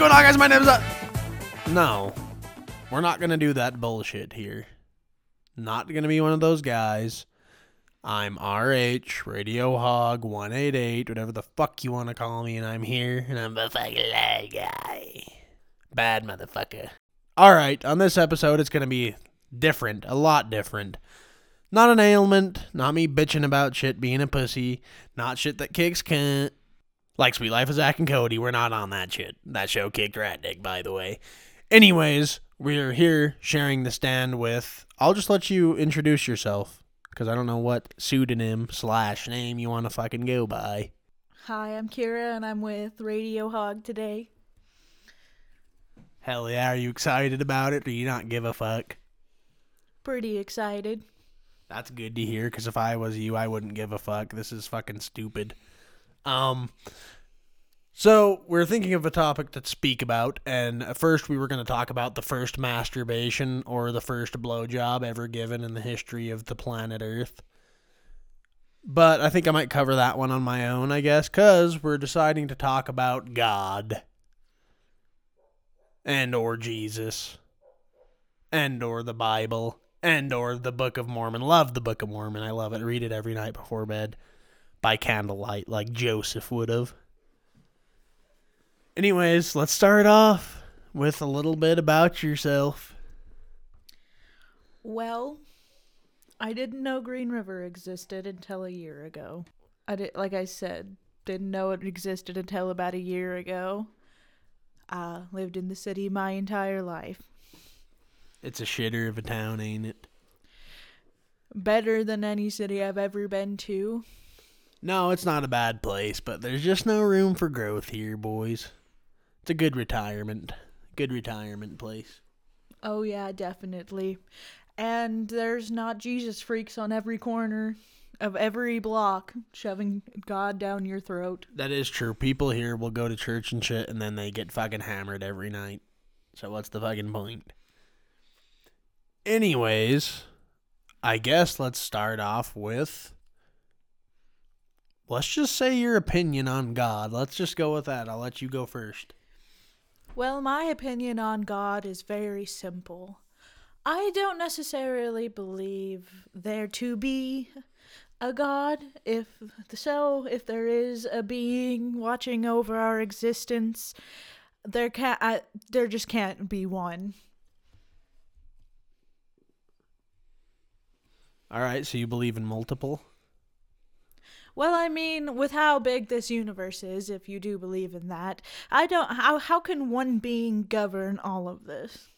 going on, guys? My name's up. No, we're not going to do that bullshit here. Not going to be one of those guys. I'm RH, Radio Hog, 188, whatever the fuck you want to call me, and I'm here, and I'm the fucking bad guy. Bad motherfucker. Alright, on this episode, it's going to be different, a lot different. Not an ailment, not me bitching about shit, being a pussy, not shit that kicks cunt. Like Sweet Life of Zach and Cody, we're not on that shit. That show kicked rat dick, by the way. Anyways, we're here sharing the stand with... I'll just let you introduce yourself, because I don't know what pseudonym/name you want to fucking go by. Hi, I'm Kira, and I'm with Radio Hog today. Hell yeah, are you excited about it? Do you not give a fuck? Pretty excited. That's good to hear, because if I was you, I wouldn't give a fuck. This is fucking stupid. So we're thinking of a topic to speak about, and at first we were going to talk about the first masturbation or the first blowjob ever given in the history of the planet Earth. But I think I might cover that one on my own, I guess, because we're deciding to talk about God and or Jesus and or the Bible and or the Book of Mormon. Love the Book of Mormon. I love it. Read it every night before bed. By candlelight, like Joseph would have. Anyways, let's start off with a little bit about yourself. Well, I didn't know Green River existed until a year ago. Like I said, didn't know it existed until about a year ago. I lived in the city my entire life. It's a shitter of a town, ain't it? Better than any city I've ever been to. No, it's not a bad place, but there's just no room for growth here, boys. It's a good retirement place. Oh yeah, definitely. And there's not Jesus freaks on every corner of every block shoving God down your throat. That is true. People here will go to church and shit, and then they get fucking hammered every night. So what's the fucking point? Anyways, I guess let's start off with... Let's just say your opinion on God. Let's just go with that. I'll let you go first. Well, my opinion on God is very simple. I don't necessarily believe there to be a God. If there is a being watching over our existence, there just can't be one. All right, so you believe in multiple? Well, I mean, with how big this universe is, if you do believe in that, how can one being govern all of this?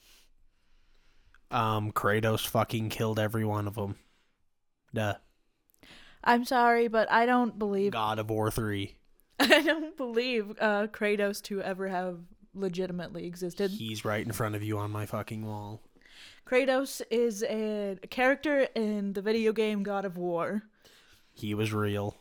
Kratos fucking killed every one of them. Duh. I'm sorry, but I don't believe... God of War 3. I don't believe Kratos to ever have legitimately existed. He's right in front of you on my fucking wall. Kratos is a character in the video game God of War. He was real.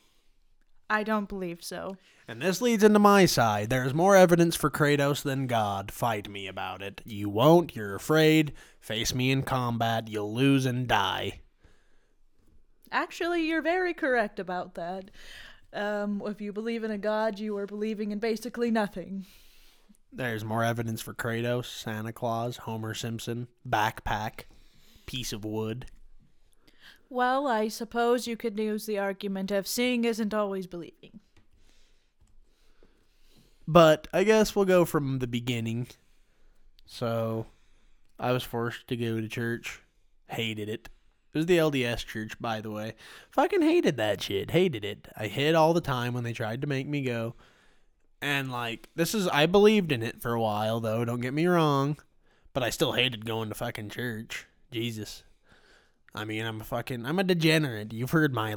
I don't believe so. And this leads into my side. There's more evidence for Kratos than God. Fight me about it. You won't. You're afraid. Face me in combat. You'll lose and die. Actually, you're very correct about that. If you believe in a god, you are believing in basically nothing. There's more evidence for Kratos, Santa Claus, Homer Simpson, backpack, piece of wood. Well, I suppose you could use the argument of seeing isn't always believing. But I guess we'll go from the beginning. So, I was forced to go to church. Hated it. It was the LDS church, by the way. Fucking hated that shit. Hated it. I hid all the time when they tried to make me go. And, I believed in it for a while, though. Don't get me wrong. But I still hated going to fucking church. Jesus. I mean, I'm a degenerate. You've heard my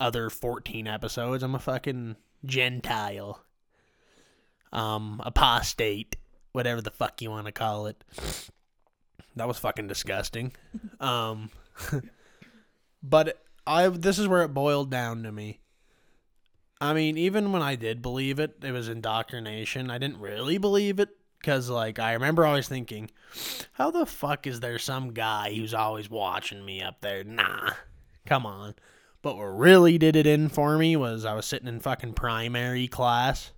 other 14 episodes. I'm a fucking Gentile. Apostate. Whatever the fuck you want to call it. That was fucking disgusting. But this is where it boiled down to me. I mean, even when I did believe it, it was indoctrination. I didn't really believe it. Because, I remember always thinking, how the fuck is there some guy who's always watching me up there? Nah, come on. But what really did it in for me was I was sitting in fucking primary class.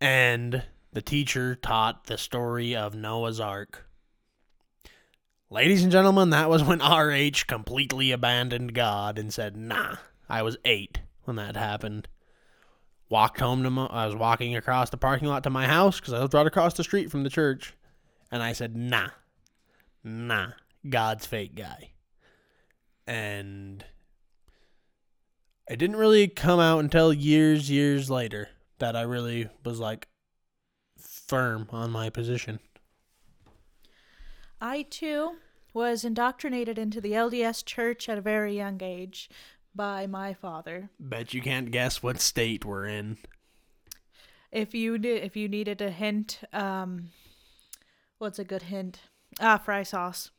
And the teacher taught the story of Noah's Ark. Ladies and gentlemen, that was when R.H. completely abandoned God and said, nah. I was 8 when that happened. Walked home to I was walking across the parking lot to my house because I lived right across the street from the church. And I said, nah, God's fake guy. And it didn't really come out until years later that I really was like firm on my position. I too was indoctrinated into the LDS church at a very young age by my father. Bet you can't guess what state we're in. If you needed a hint, what's a good hint? Fry sauce.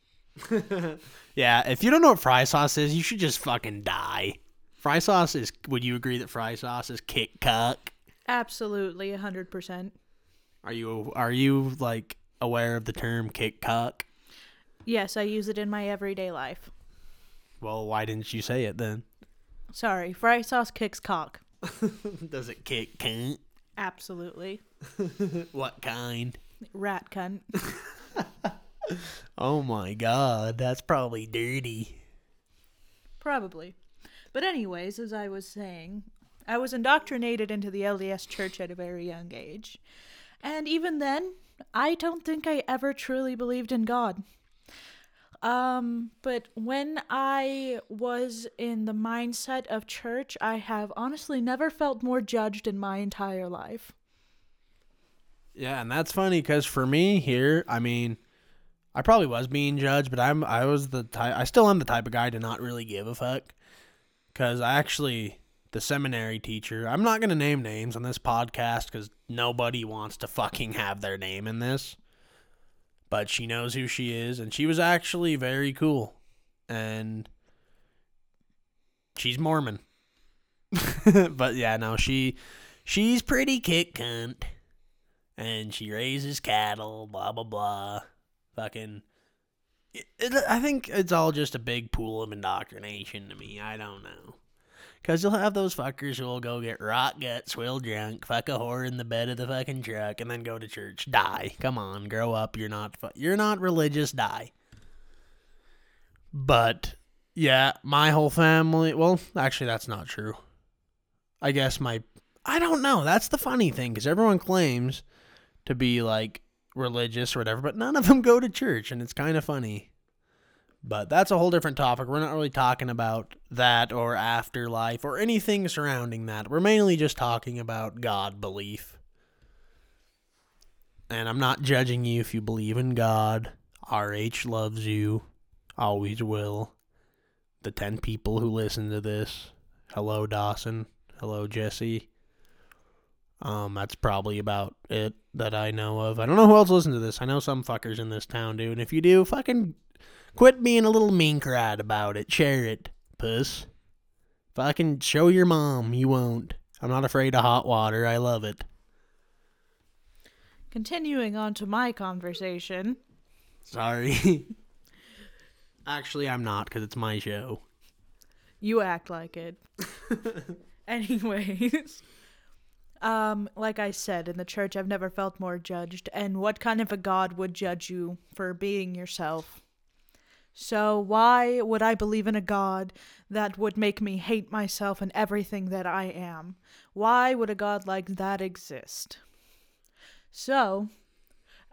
Yeah, if you don't know what fry sauce is, you should just fucking die. Fry sauce is, would you agree that fry sauce is kick cuck? Absolutely, 100%. Are you like aware of the term kick cuck? Yes, I use it in my everyday life. Well, why didn't you say it then? Sorry, fry sauce kicks cock. Does it kick cunt? Absolutely. What kind? Rat cunt. Oh my God, that's probably dirty. Probably. But anyways, as I was saying, I was indoctrinated into the LDS church at a very young age. And even then, I don't think I ever truly believed in God. But when I was in the mindset of church, I have honestly never felt more judged in my entire life. Yeah, and that's funny because for me here, I mean, I probably was being judged, but I still am the type of guy to not really give a fuck. Because I actually, the seminary teacher, I'm not going to name names on this podcast because nobody wants to fucking have their name in this. But she knows who she is, and she was actually very cool. And she's Mormon. But yeah, no, she's pretty kick cunt. And she raises cattle, blah, blah, blah. Fucking, I think it's all just a big pool of indoctrination to me. I don't know. Because you'll have those fuckers who will go get rot gut, swill drunk, fuck a whore in the bed of the fucking truck, and then go to church. Die. Come on, grow up. You're not religious. Die. But, yeah, my whole family... Well, actually, that's not true. I guess I don't know. That's the funny thing, because everyone claims to be, like, religious or whatever, but none of them go to church, and it's kind of funny. But that's a whole different topic. We're not really talking about that or afterlife or anything surrounding that. We're mainly just talking about God belief. And I'm not judging you if you believe in God. RH loves you. Always will. The 10 people who listen to this. Hello, Dawson. Hello, Jesse. That's probably about it that I know of. I don't know who else listens to this. I know some fuckers in this town do. And if you do, fucking... quit being a little mean cried about it. Share it, puss. Fucking show your mom you won't. I'm not afraid of hot water. I love it. Continuing on to my conversation. Sorry. Actually, I'm not because it's my show. You act like it. Anyways. Like I said, in the church, I've never felt more judged. And what kind of a God would judge you for being yourself? So why would I believe in a God that would make me hate myself and everything that I am? Why would a God like that exist? So,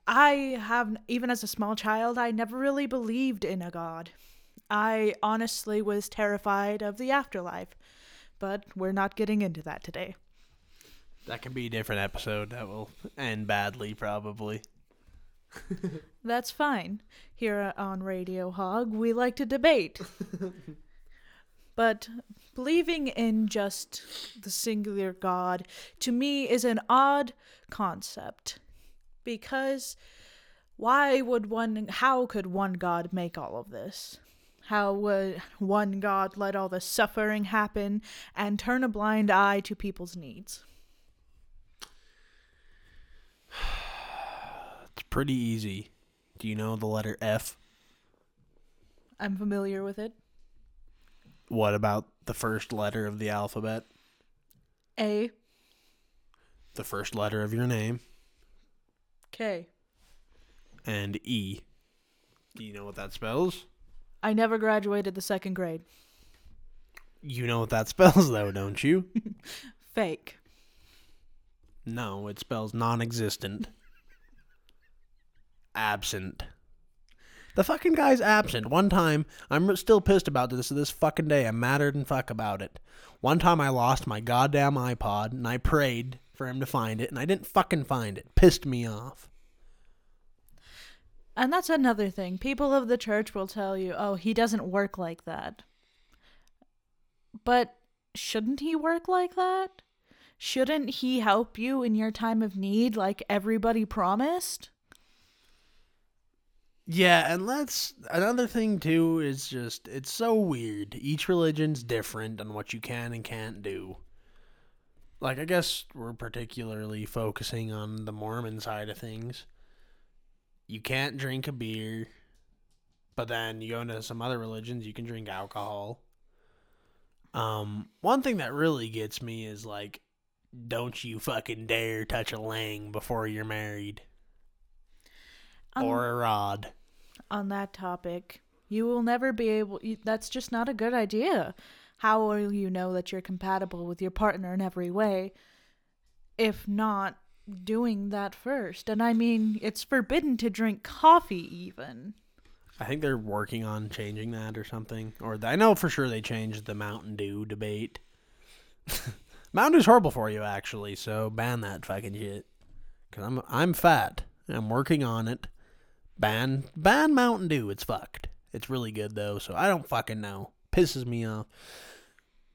even as a small child, I never really believed in a God. I honestly was terrified of the afterlife, but we're not getting into that today. That can be a different episode that will end badly, probably. That's fine. Here on Radio Hog, we like to debate. But believing in just the singular God, to me, is an odd concept. Because how could one God make all of this? How would one God let all the suffering happen and turn a blind eye to people's needs? Pretty easy. Do you know the letter F? I'm familiar with it. What about the first letter of the alphabet? A. the first letter of your name. K. And E. Do you know what that spells? I never graduated the second grade. You know what that spells, though, don't you? Fake. No, it spells non-existent. Absent. The fucking guy's absent. One time, I'm still pissed about this to this fucking day. I'm madder than fuck about it. One time I lost my goddamn iPod, and I prayed for him to find it, and I didn't fucking find it. Pissed me off. And that's another thing. People of the church will tell you, oh, he doesn't work like that. But shouldn't he work like that? Shouldn't he help you in your time of need like everybody promised? Yeah, and another thing too is just, it's so weird. Each religion's different on what you can and can't do. Like, I guess we're particularly focusing on the Mormon side of things. You can't drink a beer, but then you go into some other religions, you can drink alcohol. One thing that really gets me is, like, don't you fucking dare touch a lang before you're married. Or a rod. On that topic, you will never be able... that's just not a good idea. How will you know that you're compatible with your partner in every way if not doing that first? And I mean, it's forbidden to drink coffee even. I think they're working on changing that or something. Or I know for sure they changed the Mountain Dew debate. Mountain Dew's horrible for you, actually, so ban that fucking shit. Because I'm fat. I'm working on it. Ban Mountain Dew. It's fucked. It's really good, though, so I don't fucking know. Pisses me off.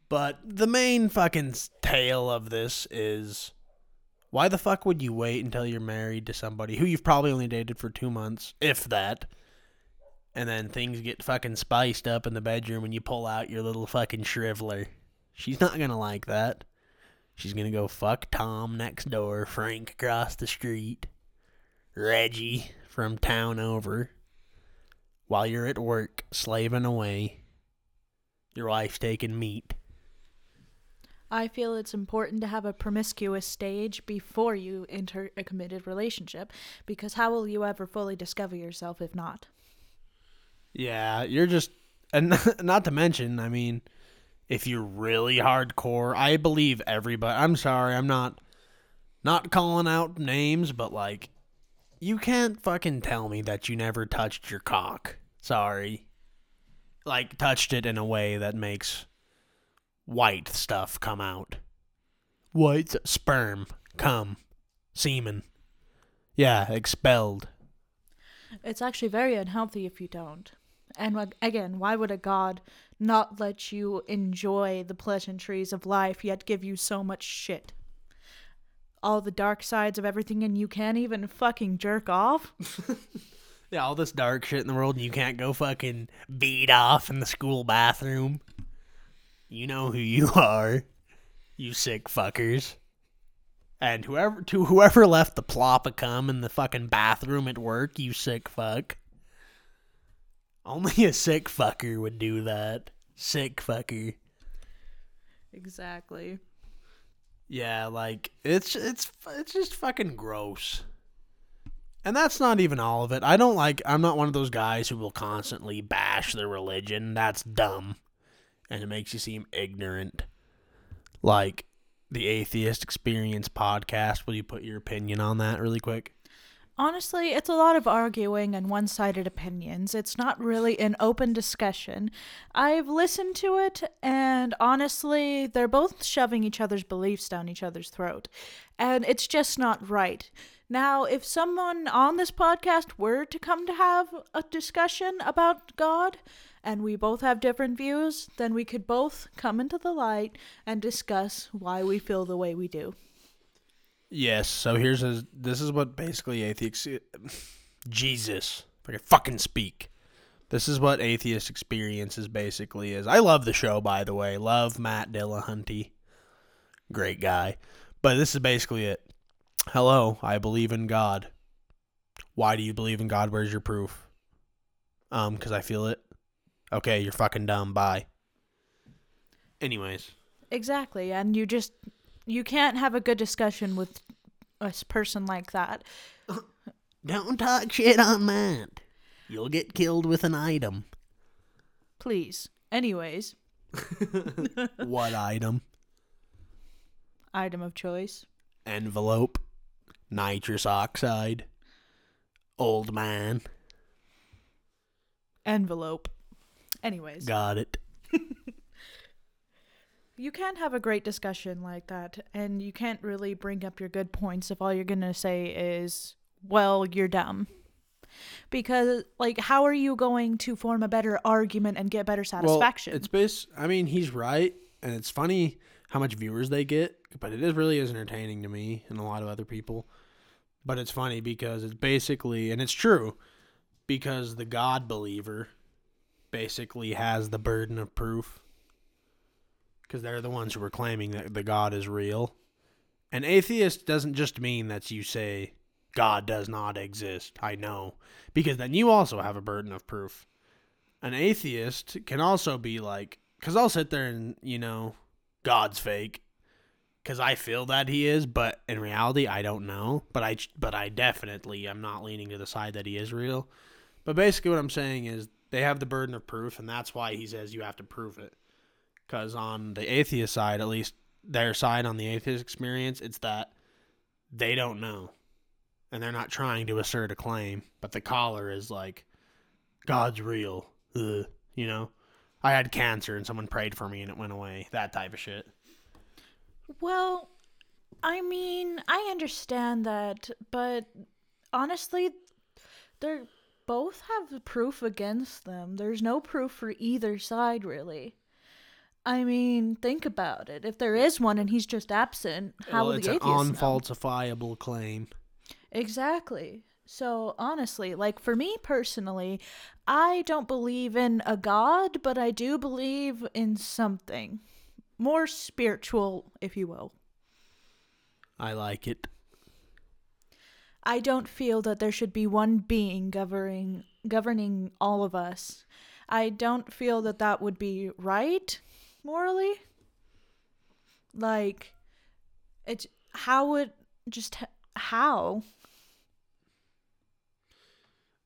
But the main fucking tale of this is, why the fuck would you wait until you're married to somebody who you've probably only dated for 2 months, if that, and then things get fucking spiced up in the bedroom and you pull out your little fucking shriveler? She's not going to like that. She's going to go fuck Tom next door, Frank across the street, Reggie from town over, while you're at work slaving away. Your wife's taking meat. I feel it's important to have a promiscuous stage before you enter a committed relationship, because how will you ever fully discover yourself if not? Yeah, you're just... And not to mention, I mean, if you're really hardcore, I believe everybody... I'm sorry, I'm not calling out names, but, like, you can't fucking tell me that you never touched your cock. Sorry. Like, touched it in a way that makes white stuff come out. White sperm, cum, semen. Yeah, expelled. It's actually very unhealthy if you don't. And again, why would a god not let you enjoy the pleasantries of life, yet give you so much shit? All the dark sides of everything, and you can't even fucking jerk off? Yeah, all this dark shit in the world, and you can't go fucking beat off in the school bathroom. You know who you are, you sick fuckers. And whoever left the plop of cum in the fucking bathroom at work, you sick fuck. Only a sick fucker would do that. Sick fucker. Exactly. Yeah, like, it's just fucking gross. And that's not even all of it. I'm not one of those guys who will constantly bash their religion. That's dumb. And it makes you seem ignorant. Like, the Atheist Experience podcast, will you put your opinion on that really quick? Honestly, it's a lot of arguing and one-sided opinions. It's not really an open discussion. I've listened to it, and honestly, they're both shoving each other's beliefs down each other's throat. And it's just not right. Now, if someone on this podcast were to come to have a discussion about God, and we both have different views, then we could both come into the light and discuss why we feel the way we do. Yes, so this is what basically atheists... Jesus, if I could fucking speak. This is what Atheist Experiences basically is. I love the show, by the way. Love Matt Dillahunty. Great guy. But this is basically it. Hello, I believe in God. Why do you believe in God? Where's your proof? Because I feel it. Okay, you're fucking dumb. Bye. Anyways. Exactly, and you just... You can't have a good discussion with a person like that. Don't talk shit on Matt. You'll get killed with an item. Please. Anyways. What item? Item of choice. Envelope. Nitrous oxide. Old man. Envelope. Anyways. Got it. You can't have a great discussion like that, and you can't really bring up your good points if all you're going to say is, well, you're dumb. Because, like, how are you going to form a better argument and get better satisfaction? Well, it's based, I mean, he's right, and it's funny how much viewers they get, but it is really is entertaining to me and a lot of other people. But it's funny because it's basically, and it's true, because the God believer basically has the burden of proof. Because they're the ones who are claiming that the God is real. And atheist doesn't just mean that you say, God does not exist, I know. Because then you also have a burden of proof. An atheist can also be like, because I'll sit there and, you know, God's fake. Because I feel that he is, but in reality, I don't know. But I definitely am not leaning to the side that he is real. But basically what I'm saying is they have the burden of proof, and that's why he says you have to prove it. Because on the atheist side, at least their side on the atheist experience, it's that they don't know. And they're not trying to assert a claim. But the caller is like, God's real. Ugh. You know? I had cancer and someone prayed for me and it went away. That type of shit. Well, I mean, I understand that. But honestly, they're both have proof against them. There's no proof for either side, really. I mean, think about it. If there is one and he's just absent, how will the atheists know? Well, it's an unfalsifiable claim. Exactly. So, honestly, like for me personally, I don't believe in a God, but I do believe in something. More spiritual, if you will. I like it. I don't feel that there should be one being governing all of us. I don't feel that that would be right. Morally, like, it's how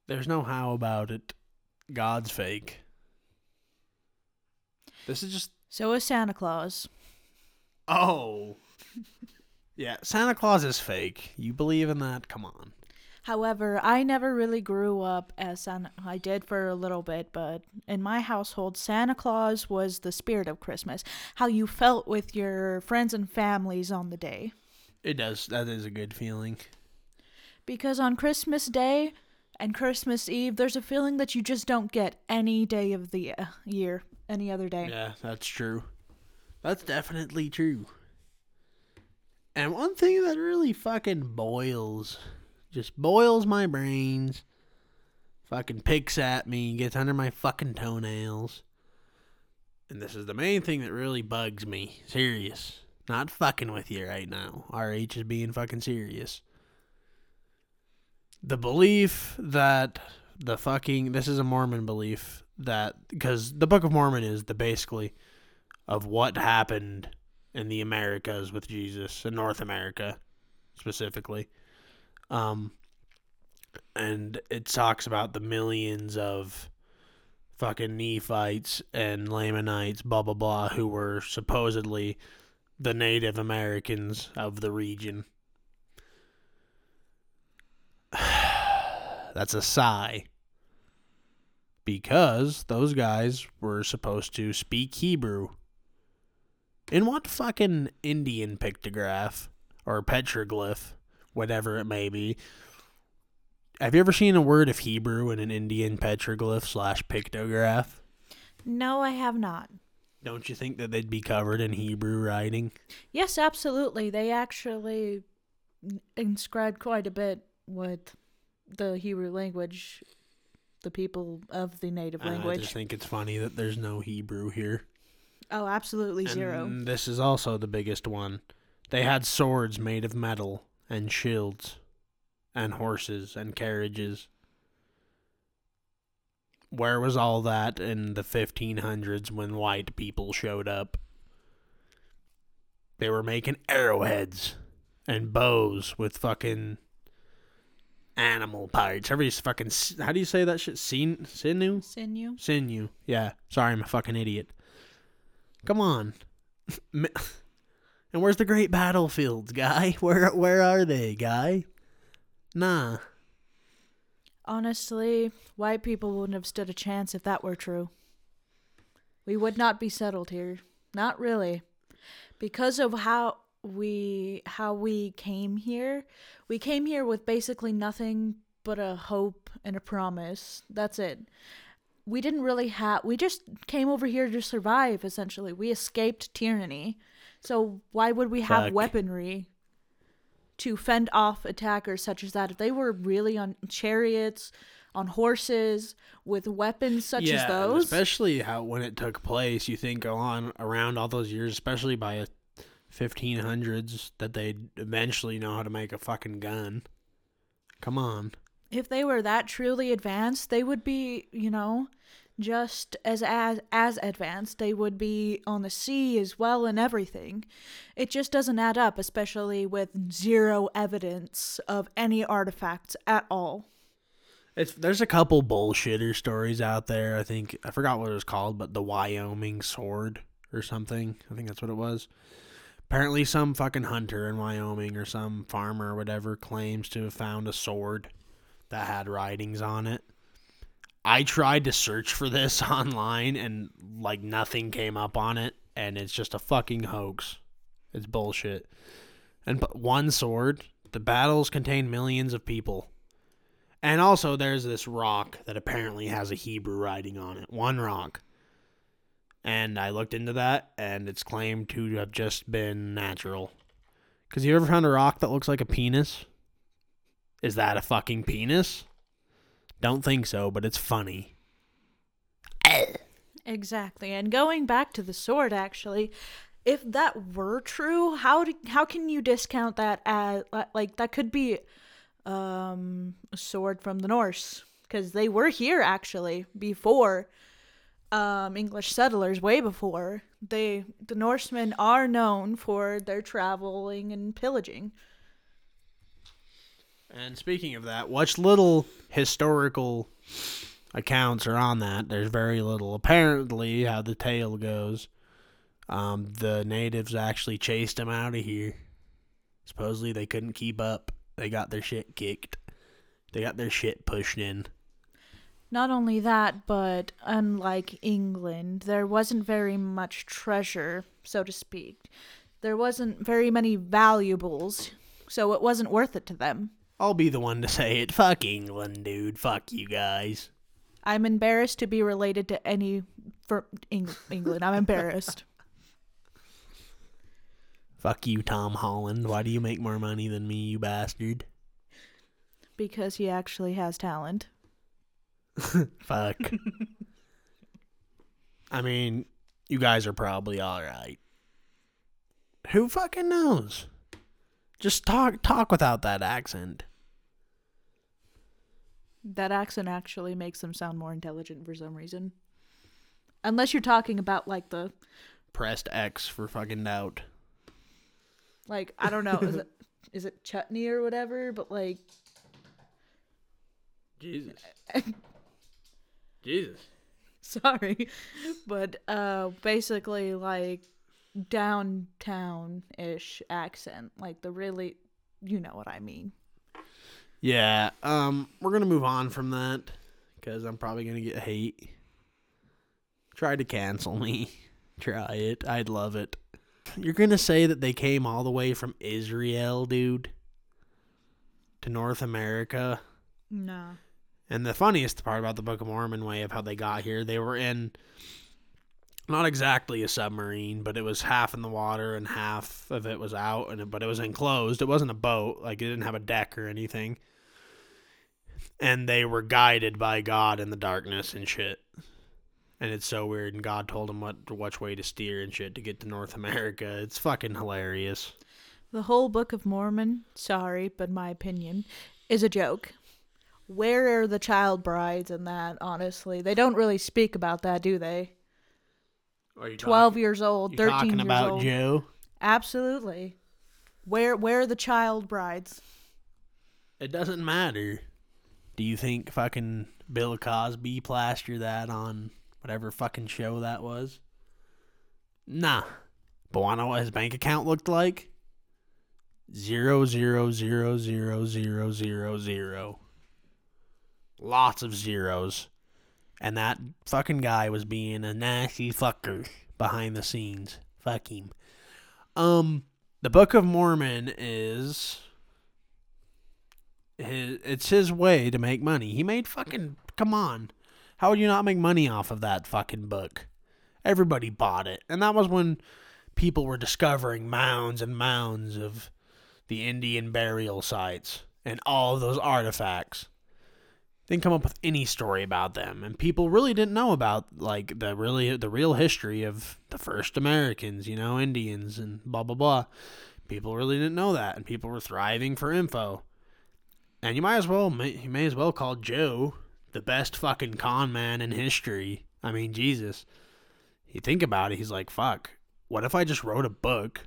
there's no how about it. God's fake. This is just so is Santa Claus. Oh, yeah, Santa Claus is fake. You believe in that? Come on. However, I never really grew up as Santa. I did for a little bit, but in my household, Santa Claus was the spirit of Christmas. How you felt with your friends and families on the day. It does. That is a good feeling. Because on Christmas Day and Christmas Eve, there's a feeling that you just don't get any day of the year, any other day. Yeah, that's true. That's definitely true. And one thing that really fucking boils my brains, fucking picks at me, gets under my fucking toenails. And this is the main thing that really bugs me. Serious. Not fucking with you right now. RH is being fucking serious. The belief that the fucking, this is a Mormon belief that, because the Book of Mormon is the basically of what happened in the Americas with Jesus, in North America specifically. And it talks about the millions of fucking Nephites and Lamanites, blah, blah, blah, who were supposedly the Native Americans of the region. That's a sigh. Because those guys were supposed to speak Hebrew. In what fucking Indian pictograph or petroglyph? Whatever it may be. Have you ever seen a word of Hebrew in an Indian petroglyph/pictograph? No, I have not. Don't you think that they'd be covered in Hebrew writing? Yes, absolutely. They actually inscribed quite a bit with the Hebrew language, the people of the native language. I just think it's funny that there's no Hebrew here. Oh, absolutely zero. And this is also the biggest one. They had swords made of metal. And shields, and horses, and carriages. Where was all that in the 1500s when white people showed up? They were making arrowheads and bows with fucking animal parts. Every fucking... How do you say that shit? Sinew? Sinew. Sinew. Yeah. Sorry, I'm a fucking idiot. Come on. And where's the great battlefields, guy? Where are they, guy? Nah. Honestly, white people wouldn't have stood a chance if that were true. We would not be settled here. Not really. Because of how we came here. We came here with basically nothing but a hope and a promise. That's it. We didn't really have... We just came over here to survive, essentially. We escaped tyranny. So why would we have weaponry to fend off attackers such as that? If they were really on chariots, on horses, with weapons such as those... especially when it took place, you think around all those years, especially by 1500s, that they'd eventually know how to make a fucking gun. Come on. If they were that truly advanced, they would be, just as advanced. They would be on the sea as well and everything. It just doesn't add up, especially with zero evidence of any artifacts at all. There's a couple bullshitter stories out there. I think, I forgot what it was called, but the Wyoming sword or something. I think that's what it was. Apparently some fucking hunter in Wyoming or some farmer or whatever claims to have found a sword that had writings on it. I tried to search for this online and nothing came up on it. And it's just a fucking hoax. It's bullshit. And one sword, the battles contain millions of people. And also there's this rock that apparently has a Hebrew writing on it. One rock. And I looked into that, and it's claimed to have just been natural. Because you ever found a rock that looks like a penis? Is that a fucking penis? Don't think so, but it's funny. Exactly. And going back to the sword, actually, if that were true, how can you discount that as, that could be a sword from the Norse? Because they were here, actually, before... English settlers way before. The Norsemen are known for their traveling and pillaging. And speaking of that, which little historical accounts are on that? There's very little. Apparently, how the tale goes, the natives actually chased them out of here. Supposedly they couldn't keep up. They got their shit kicked. They got their shit pushed in. Not only that, but unlike England, there wasn't very much treasure, so to speak. There wasn't very many valuables, so it wasn't worth it to them. I'll be the one to say it. Fuck England, dude. Fuck you guys. I'm embarrassed to be related to any for England. I'm embarrassed. Fuck you, Tom Holland. Why do you make more money than me, you bastard? Because he actually has talent. Fuck. I mean, you guys are probably alright. Who fucking knows? Just talk without that accent. That accent actually makes them sound more intelligent for some reason. Unless you're talking about the... Pressed X for fucking doubt. I don't know, is it chutney or whatever, but Jesus. Jesus. Sorry. But basically downtown-ish accent. The really, you know what I mean. Yeah. We're going to move on from that because I'm probably going to get hate. Try to cancel me. Try it. I'd love it. You're going to say that they came all the way from Israel, dude, to North America? No. And the funniest part about the Book of Mormon way of how they got here, they were in not exactly a submarine, but it was half in the water and half of it was out, but it was enclosed. It wasn't a boat. It didn't have a deck or anything. And they were guided by God in the darkness and shit. And it's so weird. And God told them which way to steer and shit to get to North America. It's fucking hilarious. The whole Book of Mormon, sorry, but my opinion, is a joke. Where are the child brides and that, honestly? They don't really speak about that, do they? 12 years old, 13 years old. Are you talking about Joe? Absolutely. Where are the child brides? It doesn't matter. Do you think fucking Bill Cosby plastered that on whatever fucking show that was? Nah. But want to know what his bank account looked like? 0, 0, 0, 0, 0, 0, 0. Lots of zeros. And that fucking guy was being a nasty fucker behind the scenes. Fuck him. The Book of Mormon is... it's his way to make money. He made fucking... Come on. How would you not make money off of that fucking book? Everybody bought it. And that was when people were discovering mounds and mounds of the Indian burial sites and all of those artifacts. They didn't come up with any story about them. And people really didn't know about, like, the real history of the first Americans, you know, Indians and blah, blah, blah. People really didn't know that. And people were thriving for info. And you may as well call Joe the best fucking con man in history. I mean, Jesus. You think about it, he's like, fuck, what if I just wrote a book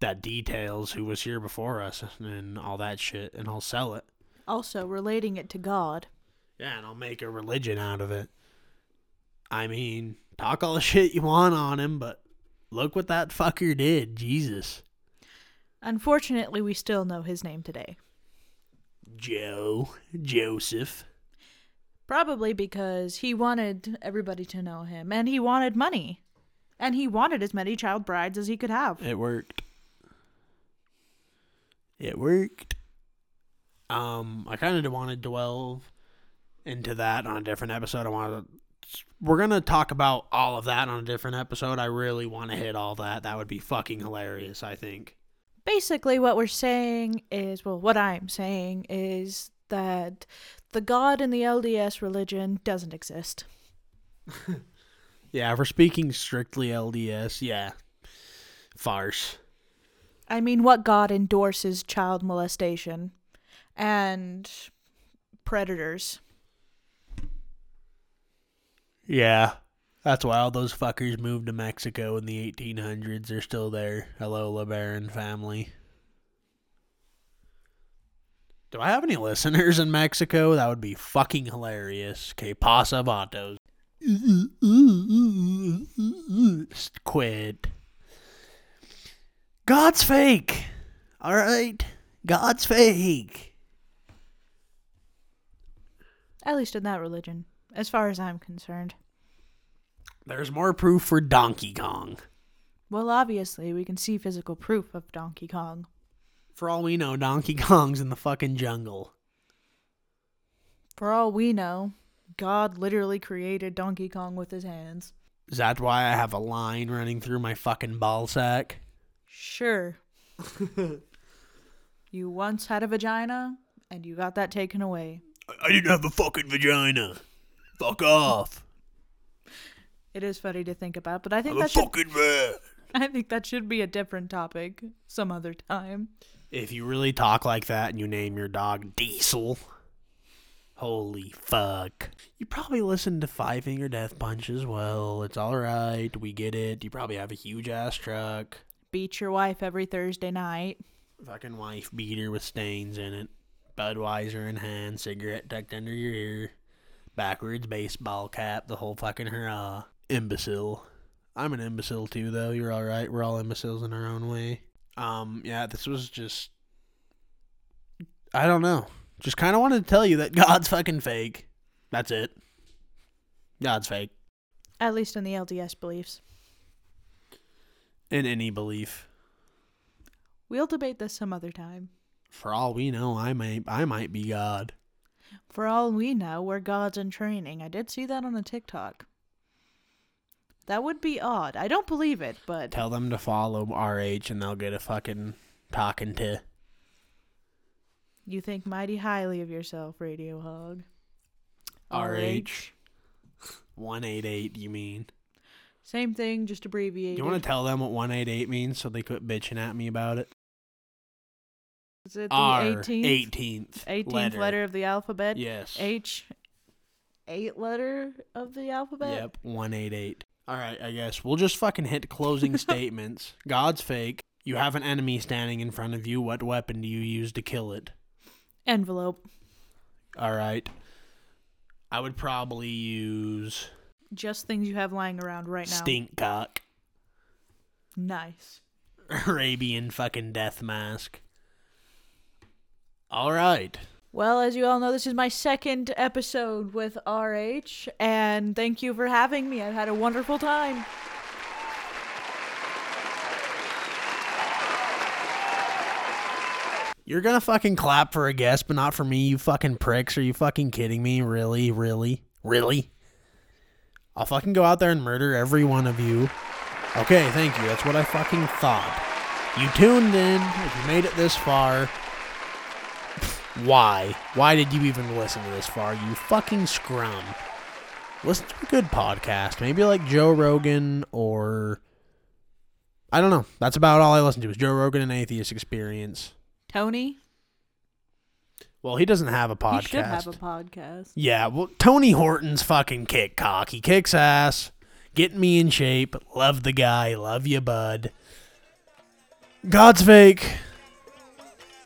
that details who was here before us and all that shit, and I'll sell it. Also, relating it to God. Yeah, and I'll make a religion out of it. I mean, talk all the shit you want on him, but look what that fucker did, Jesus. Unfortunately, we still know his name today. Joseph. Probably because he wanted everybody to know him, and he wanted money. And he wanted as many child brides as he could have. It worked. I kind of want to dwell into that on a different episode. We're going to talk about all of that on a different episode. I really want to hit all that. That would be fucking hilarious, I think. Basically what we're saying is, well, what I'm saying is that the God in the LDS religion doesn't exist. Yeah, if we're speaking strictly LDS, yeah. Farce. I mean, what God endorses child molestation and predators? Yeah. That's why all those fuckers moved to Mexico in the 1800s. They're still there. Hello, LeBaron family. Do I have any listeners in Mexico? That would be fucking hilarious. Que pasa, vatos. Quit. God's fake. All right. God's fake. At least in that religion, as far as I'm concerned. There's more proof for Donkey Kong. Well, obviously, we can see physical proof of Donkey Kong. For all we know, Donkey Kong's in the fucking jungle. For all we know, God literally created Donkey Kong with his hands. Is that why I have a line running through my fucking ball sack? Sure. You once had a vagina, and you got that taken away. I didn't have a fucking vagina. Fuck off. It is funny to think about, but I think that should be a different topic some other time. If you really talk like that and you name your dog Diesel... Holy fuck. You probably listen to 5 Finger Death Punch as well. It's alright. We get it. You probably have a huge ass truck. Beat your wife every Thursday night. Fucking wife beater with stains in it. Budweiser in hand. Cigarette tucked under your ear. Backwards baseball cap. The whole fucking hurrah. Imbecile. I'm an imbecile too, though. You're alright. We're all imbeciles in our own way. Yeah, this was just... I don't know. Just kind of wanted to tell you that God's fucking fake. That's it. God's fake. At least in the LDS beliefs. In any belief. We'll debate this some other time. For all we know, I might be God. For all we know, we're gods in training. I did see that on a TikTok. That would be odd. I don't believe it, but... Tell them to follow RH and they'll get a fucking talking to... You think mighty highly of yourself, Radio Hog. RH. 188, you mean? Same thing, just abbreviated. You want to tell them what 188 means so they quit bitching at me about it? Is it the R, 18th? 18th letter of the alphabet? Yes. H, 8th letter of the alphabet? Yep, 188. All right, I guess we'll just fucking hit closing statements. God's fake. You have an enemy standing in front of you. What weapon do you use to kill it? Envelope. All right. I would probably use... just things you have lying around right now. Stink cock. Nice. Arabian fucking death mask. All right. Well, as you all know, this is my second episode with RH, and thank you for having me. I've had a wonderful time. You're gonna fucking clap for a guest, but not for me, you fucking pricks. Are you fucking kidding me? Really? Really? Really? I'll fucking go out there and murder every one of you. Okay, thank you. That's what I fucking thought. You tuned in. If you made it this far... why? Why did you even listen to this far, you fucking scrum? Listen to a good podcast. Maybe like Joe Rogan or... I don't know. That's about all I listened to, is Joe Rogan and Atheist Experience. Tony? Well, he doesn't have a podcast. He should have a podcast. Yeah, well, Tony Horton's fucking kick cock. He kicks ass. Getting me in shape. Love the guy. Love you, bud. God's fake.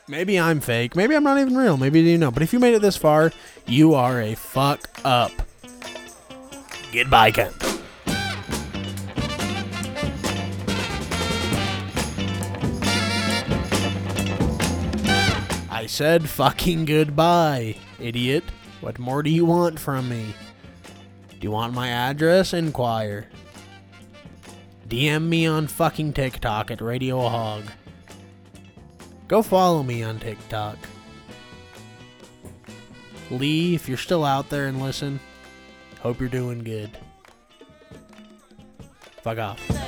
Maybe I'm fake. Maybe I'm not even real. Maybe you know. But if you made it this far, you are a fuck up. Goodbye, Ken. I said fucking goodbye, idiot. What more do you want from me? Do you want my address? Inquire. DM me on fucking TikTok at Radio Hog. Go follow me on TikTok. Lee, if you're still out there and listen, hope you're doing good. Fuck off.